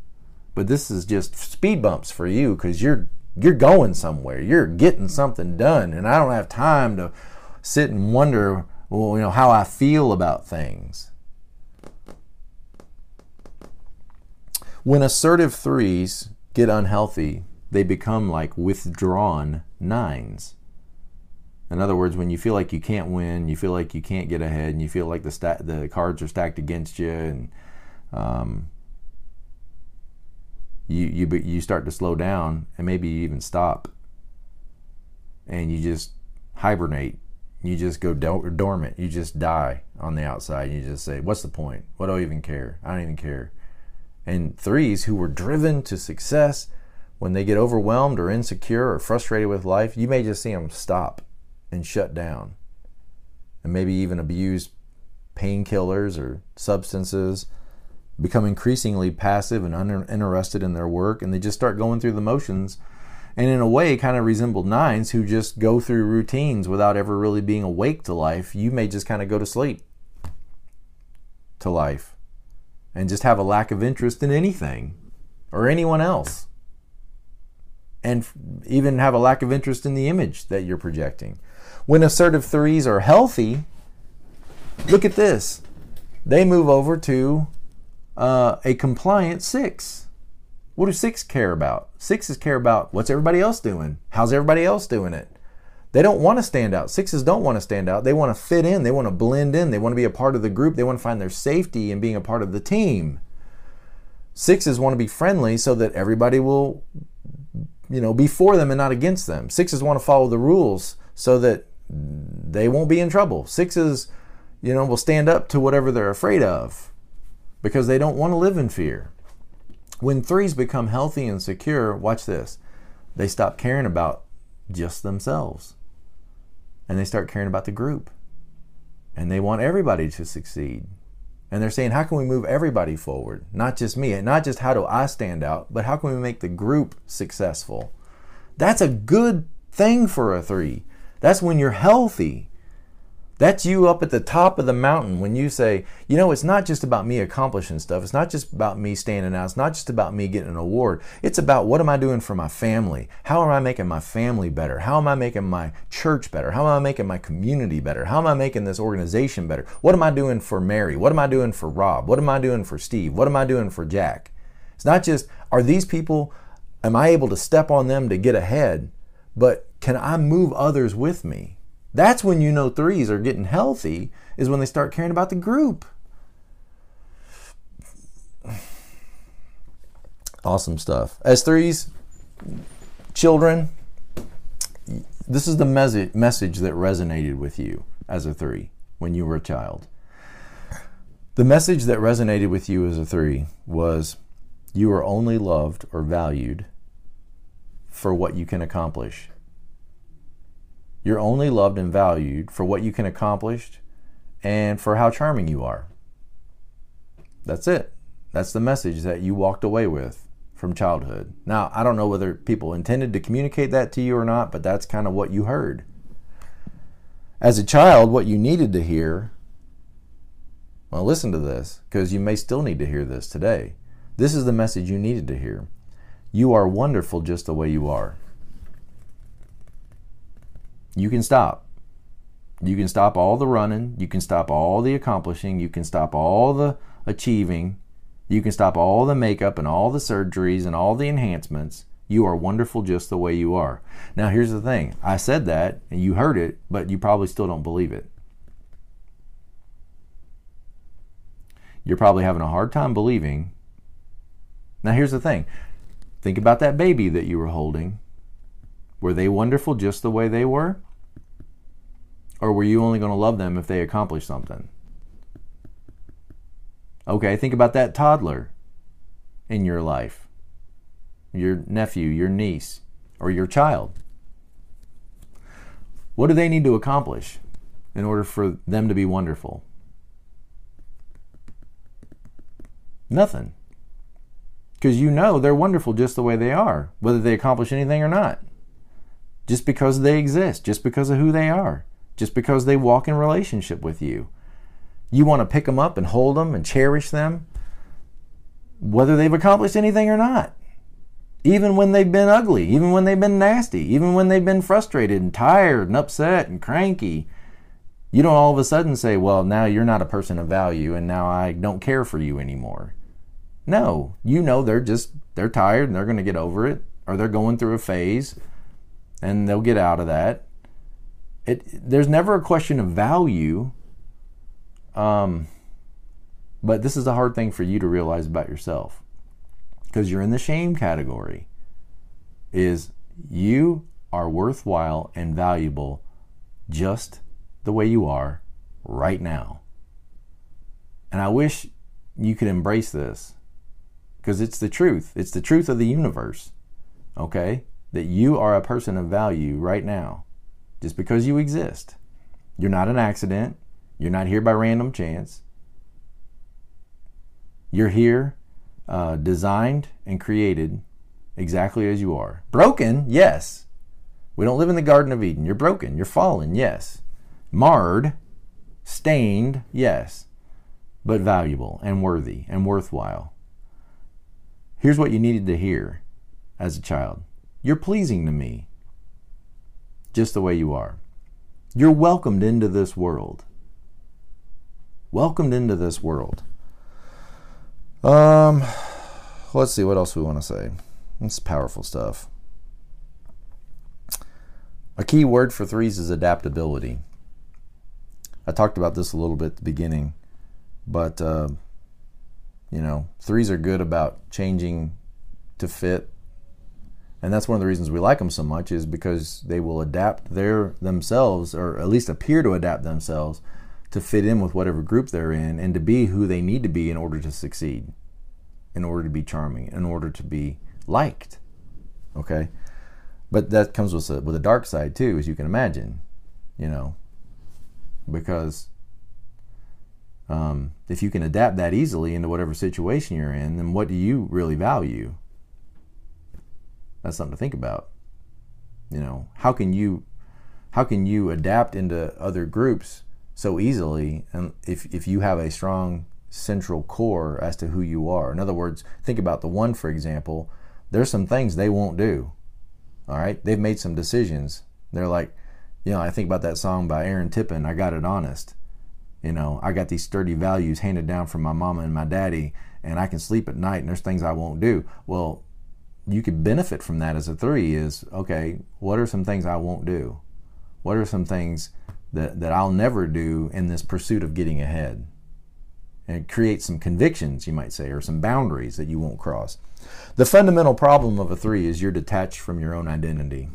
but this is just speed bumps for you because you're, you're going somewhere, you're getting something done, and I don't have time to sit and wonder, well, you know, how I feel about things. When assertive threes get unhealthy, they become like withdrawn nines. In other words, when you feel like you can't win, you feel like you can't get ahead, and you feel like the sta- the cards are stacked against you, and um, you you you start to slow down, and maybe you even stop, and you just hibernate. You just go do- dormant. You just die on the outside. You just say, "What's the point? What do I even care? I don't even care." And threes who were driven to success, when they get overwhelmed or insecure or frustrated with life, you may just see them stop and shut down, and maybe even abuse painkillers or substances, become increasingly passive and uninterested in their work, and they just start going through the motions, and in a way kind of resemble nines who just go through routines without ever really being awake to life. You may just kind of go to sleep to life and just have a lack of interest in anything or anyone else, and even have a lack of interest in the image that you're projecting. When assertive threes are healthy, look at this. They move over to uh, a compliant six. What do six care about? Sixes care about what's everybody else doing? How's everybody else doing it? They don't want to stand out. Sixes don't want to stand out. They want to fit in. They want to blend in. They want to be a part of the group. They want to find their safety in being a part of the team. Sixes want to be friendly so that everybody will, you know, be for them and not against them. Sixes want to follow the rules so that they won't be in trouble. Sixes, you know, will stand up to whatever they're afraid of because they don't want to live in fear. When threes become healthy and secure, watch this. They stop caring about just themselves, and they start caring about the group, and they want everybody to succeed, and they're saying, how can we move everybody forward? Not just me, and not just how do I stand out, but how can we make the group successful? That's a good thing for a three. That's when you're healthy. That's you up at the top of the mountain when you say, you know, it's not just about me accomplishing stuff. It's not just about me standing out. It's not just about me getting an award. It's about what am I doing for my family? How am I making my family better? How am I making my church better? How am I making my community better? How am I making this organization better? What am I doing for Mary? What am I doing for Rob? What am I doing for Steve? What am I doing for Jack? It's not just, are these people, am I able to step on them to get ahead? But can I move others with me? That's when you know threes are getting healthy, is when they start caring about the group. Awesome stuff. As threes, children, this is the mes- message that resonated with you as a three when you were a child. The message that resonated with you as a three was you are only loved or valued for what you can accomplish. You're only loved and valued for what you can accomplish and for how charming you are. That's it. That's the message that you walked away with from childhood. Now, I don't know whether people intended to communicate that to you or not, but that's kind of what you heard. As a child, what you needed to hear, well, listen to this, because you may still need to hear this today. This is the message you needed to hear. You are wonderful just the way you are. You can stop. You can stop all the running. You can stop all the accomplishing. You can stop all the achieving. You can stop all the makeup and all the surgeries and all the enhancements. You are wonderful just the way you are. Now, here's the thing. I said that and you heard it, but you probably still don't believe it. You're probably having a hard time believing. Now, here's the thing. Think about that baby that you were holding. Were they wonderful just the way they were? Or were you only going to love them if they accomplished something? Okay, think about that toddler in your life. Your nephew, your niece, or your child. What do they need to accomplish in order for them to be wonderful? Nothing. Because you know they're wonderful just the way they are, whether they accomplish anything or not. Just because they exist, just because of who they are, just because they walk in relationship with you. You want to pick them up and hold them and cherish them, whether they've accomplished anything or not. Even when they've been ugly, even when they've been nasty, even when they've been frustrated and tired and upset and cranky. You don't all of a sudden say, well, now you're not a person of value and now I don't care for you anymore. No, you know they're just, they're tired and they're going to get over it, or they're going through a phase and they'll get out of that. It, there's never a question of value. Um, but this is a hard thing for you to realize about yourself, because you're in the shame category. Is you are worthwhile and valuable just the way you are right now. And I wish you could embrace this, because it's the truth. It's the truth of the universe. Okay? That you are a person of value right now, just because you exist. You're not an accident. You're not here by random chance. You're here, uh, designed and created exactly as you are. Broken, yes. We don't live in the Garden of Eden. You're broken. You're fallen, yes. Marred, stained, yes. But valuable and worthy and worthwhile. Here's what you needed to hear as a child. You're pleasing to me, just the way you are. You're welcomed into this world. Welcomed into this world. Um, let's see what else we want to say. It's powerful stuff. A key word for threes is adaptability. I talked about this a little bit at the beginning, but uh, you know, threes are good about changing to fit. And that's one of the reasons we like them so much, is because they will adapt their themselves, or at least appear to adapt themselves, to fit in with whatever group they're in and to be who they need to be in order to succeed, in order to be charming, in order to be liked. Okay? But that comes with a, with a dark side too, as you can imagine, you know, because um, if you can adapt that easily into whatever situation you're in, then what do you really value? That's something to think about. You know, how can you how can you adapt into other groups so easily, and if, if you have a strong central core as to who you are. In other words, think about the one, for example. There's some things they won't do. All right, they've made some decisions. They're like, you know, I think about that song by Aaron Tippin, I Got It Honest. You know, I got these sturdy values handed down from my mama and my daddy, and I can sleep at night, and there's things I won't do. Well, you could benefit from that as a three is, okay, what are some things I won't do? What are some things that, that I'll never do in this pursuit of getting ahead? And create some convictions, you might say, or some boundaries that you won't cross. The fundamental problem of a three is you're detached from your own identity.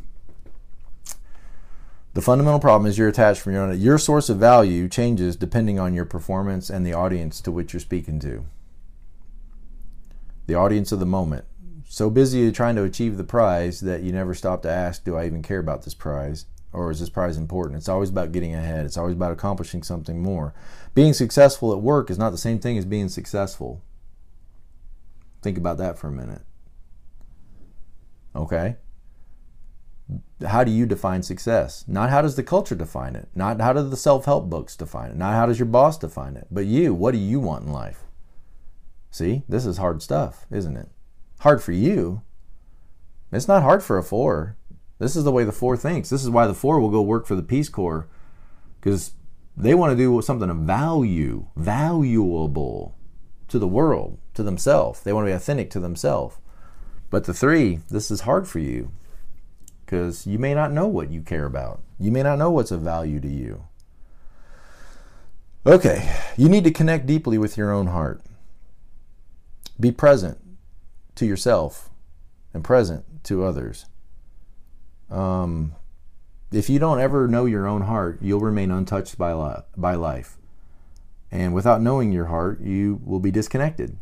The fundamental problem is you're attached from your own. Your source of value changes depending on your performance and the audience to which you're speaking to. The audience of the moment. So busy trying to achieve the prize that you never stop to ask, do I even care about this prize? Or is this prize important? It's always about getting ahead. It's always about accomplishing something more. Being successful at work is not the same thing as being successful. Think about that for a minute. Okay? How do you define success? Not how does the culture define it? Not how do the self-help books define it? Not how does your boss define it? But you, what do you want in life? See, this is hard stuff, isn't it? Hard for you. It's not hard for a four. This is the way the four thinks. This is why the four will go work for the Peace Corps, because they want to do something of value, valuable to the world, to themselves. They want to be authentic to themselves. But the three, this is hard for you, because you may not know what you care about. You may not know what's of value to you. Okay, you need to connect deeply with your own heart. Be present to yourself and present to others. Um, if you don't ever know your own heart, you'll remain untouched by, li- by life. And without knowing your heart, you will be disconnected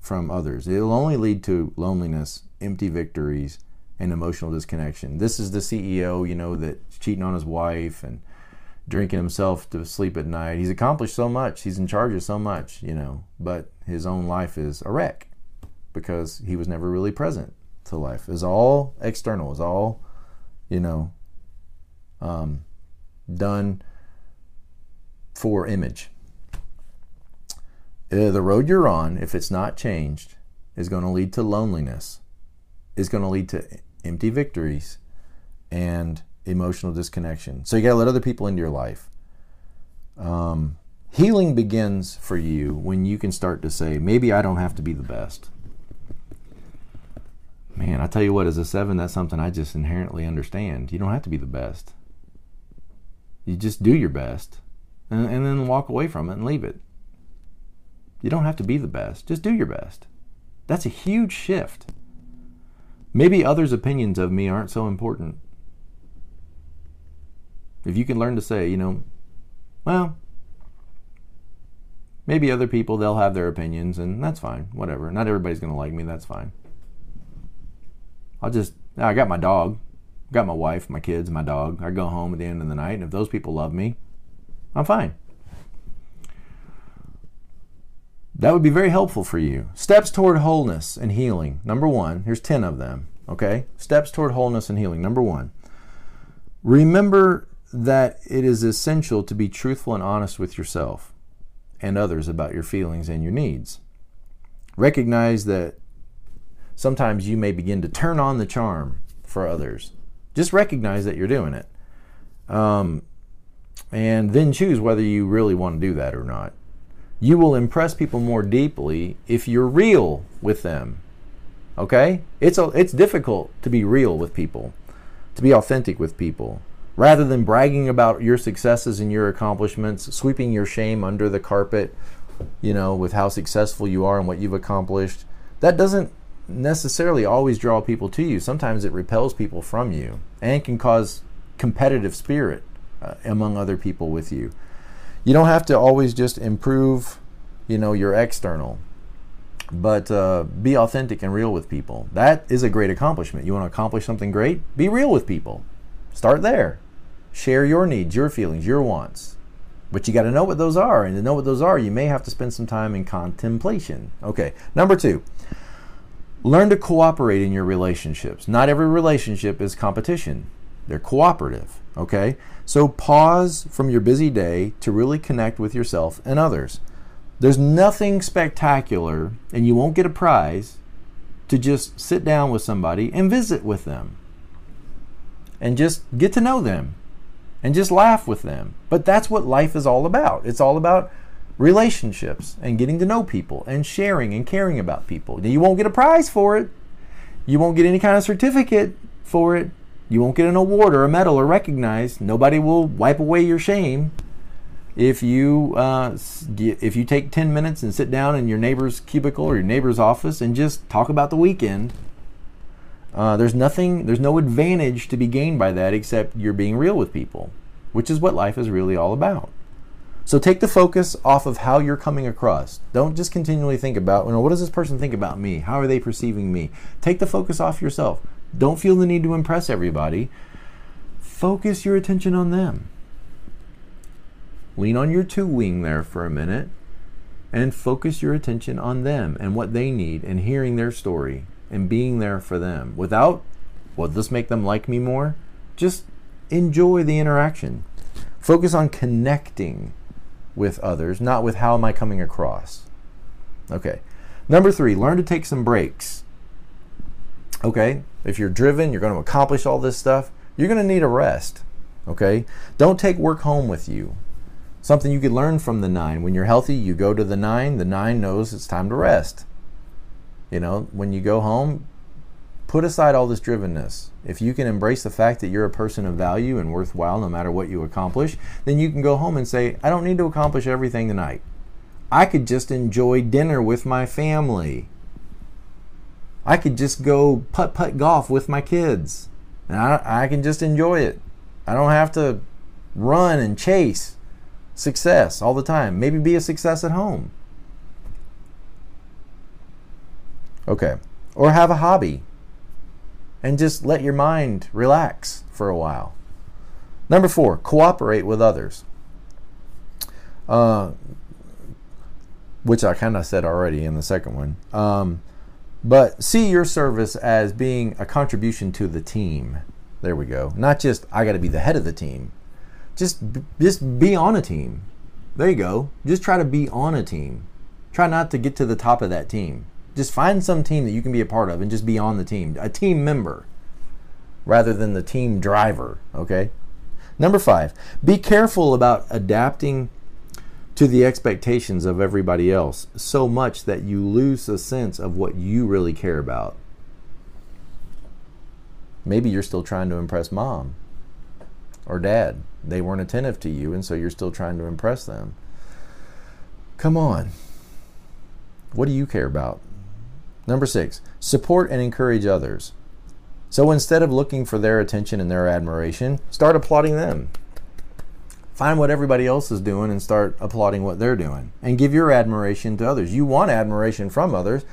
from others. It'll only lead to loneliness, empty victories, and emotional disconnection. This is the C E O, you know, that's cheating on his wife and drinking himself to sleep at night. He's accomplished so much. He's in charge of so much, you know, but his own life is a wreck because he was never really present to life. It's all external. It's all, you know, um, done for image. Uh, the road you're on, if it's not changed, is going to lead to loneliness. It's going to lead to empty victories and emotional disconnection. So you got to let other people into your life. Um, healing begins for you when you can start to say, maybe I don't have to be the best. Man, I tell you what, as a seven, that's something I just inherently understand. You don't have to be the best. You just do your best and, and then walk away from it and leave it. You don't have to be the best. Just do your best. That's a huge shift. Maybe others' opinions of me aren't so important. If you can learn to say, you know, well, maybe other people, they'll have their opinions and that's fine, whatever. Not everybody's going to like me, that's fine. I'll just, I got my dog, got my wife, my kids, my dog. I go home at the end of the night, and if those people love me, I'm fine. That would be very helpful for you. Steps toward wholeness and healing. Number one, here's ten of them, okay? Steps toward wholeness and healing. Number one, remember that it is essential to be truthful and honest with yourself and others about your feelings and your needs. Recognize that sometimes you may begin to turn on the charm for others. Just recognize that you're doing it. Um, and then choose whether you really want to do that or not. You will impress people more deeply if you're real with them, okay? It's a, it's difficult to be real with people, to be authentic with people. Rather than bragging about your successes and your accomplishments, sweeping your shame under the carpet, you know, with how successful you are and what you've accomplished, that doesn't necessarily always draw people to you. Sometimes it repels people from you and can cause competitive spirit uh, among other people with you. You don't have to always just improve, you know, your external, but uh, be authentic and real with people. That is a great accomplishment. You want to accomplish something great? Be real with people. Start there. Share your needs, your feelings, your wants. But you got to know what those are. And to know what those are, you may have to spend some time in contemplation. Okay, number two, learn to cooperate in your relationships. Not every relationship is competition. They're cooperative, okay? So pause from your busy day to really connect with yourself and others. There's nothing spectacular, and you won't get a prize, to just sit down with somebody and visit with them and just get to know them and just laugh with them. But that's what life is all about. It's all about relationships and getting to know people and sharing and caring about people. You won't get a prize for it. You won't get any kind of certificate for it. You won't get an award or a medal or recognized. Nobody will wipe away your shame if you uh, if you take ten minutes and sit down in your neighbor's cubicle or your neighbor's office and just talk about the weekend. Uh, there's nothing, there's no advantage to be gained by that except you're being real with people, which is what life is really all about. So take the focus off of how you're coming across. Don't just continually think about, you know, what does this person think about me? How are they perceiving me? Take the focus off yourself. Don't feel the need to impress everybody. Focus your attention on them. Lean on your two wing there for a minute and focus your attention on them and what they need and hearing their story and being there for them without, will this make them like me more? Just enjoy the interaction. Focus on connecting with others, not with how am I coming across. Okay. Number three, learn to take some breaks. Okay, if you're driven, you're going to accomplish all this stuff, you're going to need a rest, okay? Don't take work home with you. Something you could learn from the nine. When you're healthy, you go to the nine. The nine knows it's time to rest. You know, when you go home, put aside all this drivenness. If you can embrace the fact that you're a person of value and worthwhile no matter what you accomplish, then you can go home and say, I don't need to accomplish everything tonight. I could just enjoy dinner with my family. I could just go putt-putt golf with my kids. And I, I can just enjoy it. I don't have to run and chase success all the time. Maybe be a success at home. Okay. Or have a hobby. And just let your mind relax for a while. Number four, cooperate with others. Uh, which I kind of said already in the second one. Um... But see your service as being a contribution to the team. There we go. Not just, I got to be the head of the team. Just, just be on a team. There you go. Just try to be on a team. Try not to get to the top of that team. Just find some team that you can be a part of and just be on the team. A team member rather than the team driver, okay? Number five, be careful about adapting to the expectations of everybody else so much that you lose a sense of what you really care about. Maybe you're still trying to impress mom or dad. They weren't attentive to you, and so you're still trying to impress them. Come on. What do you care about? Number six, support and encourage others. So instead of looking for their attention and their admiration, start applauding them. Find what everybody else is doing and start applauding what they're doing. And give your admiration to others. You want admiration from others.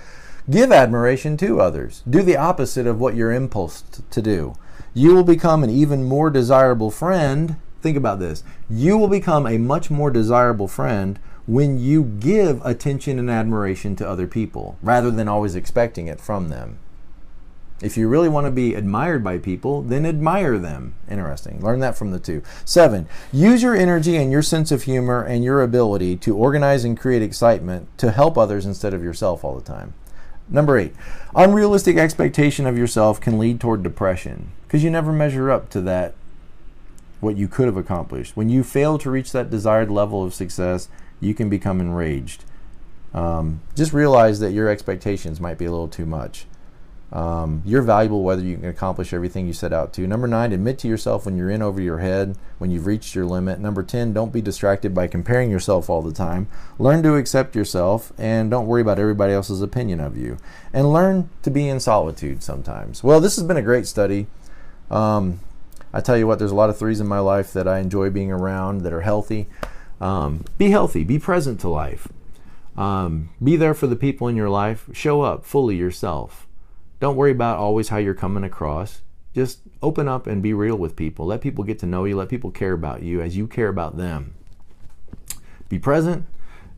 Give admiration to others. Do the opposite of what you're impulsed to do. You will become an even more desirable friend. Think about this. You will become a much more desirable friend when you give attention and admiration to other people, rather than always expecting it from them. If you really want to be admired by people, then admire them. Interesting. Learn that from the two. Seven, use your energy and your sense of humor and your ability to organize and create excitement to help others instead of yourself all the time. Number eight, unrealistic expectation of yourself can lead toward depression because you never measure up to that, what you could have accomplished. When you fail to reach that desired level of success, you can become enraged. Um, just realize that your expectations might be a little too much. Um, you're valuable whether you can accomplish everything you set out to. Number nine, admit to yourself when you're in over your head, when you've reached your limit. Number ten, don't be distracted by comparing yourself all the time. Learn to accept yourself and don't worry about everybody else's opinion of you. And learn to be in solitude sometimes. Well, this has been a great study. Um, I tell you what, there's a lot of threes in my life that I enjoy being around that are healthy. Um, be healthy, be present to life. Um, be there for the people in your life. Show up fully yourself. Don't worry about always how you're coming across. Just open up and be real with people. Let people get to know you. Let people care about you as you care about them. Be present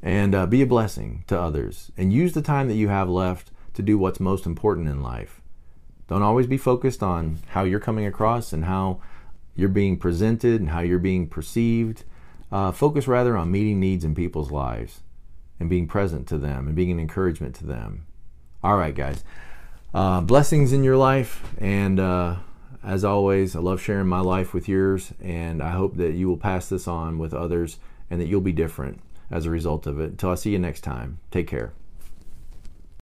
and uh, be a blessing to others. And use the time that you have left to do what's most important in life. Don't always be focused on how you're coming across and how you're being presented and how you're being perceived. Uh, focus rather on meeting needs in people's lives and being present to them and being an encouragement to them. All right, guys. Uh, blessings in your life. And uh, as always, I love sharing my life with yours. And I hope that you will pass this on with others and that you'll be different as a result of it. Until I see you next time, take care.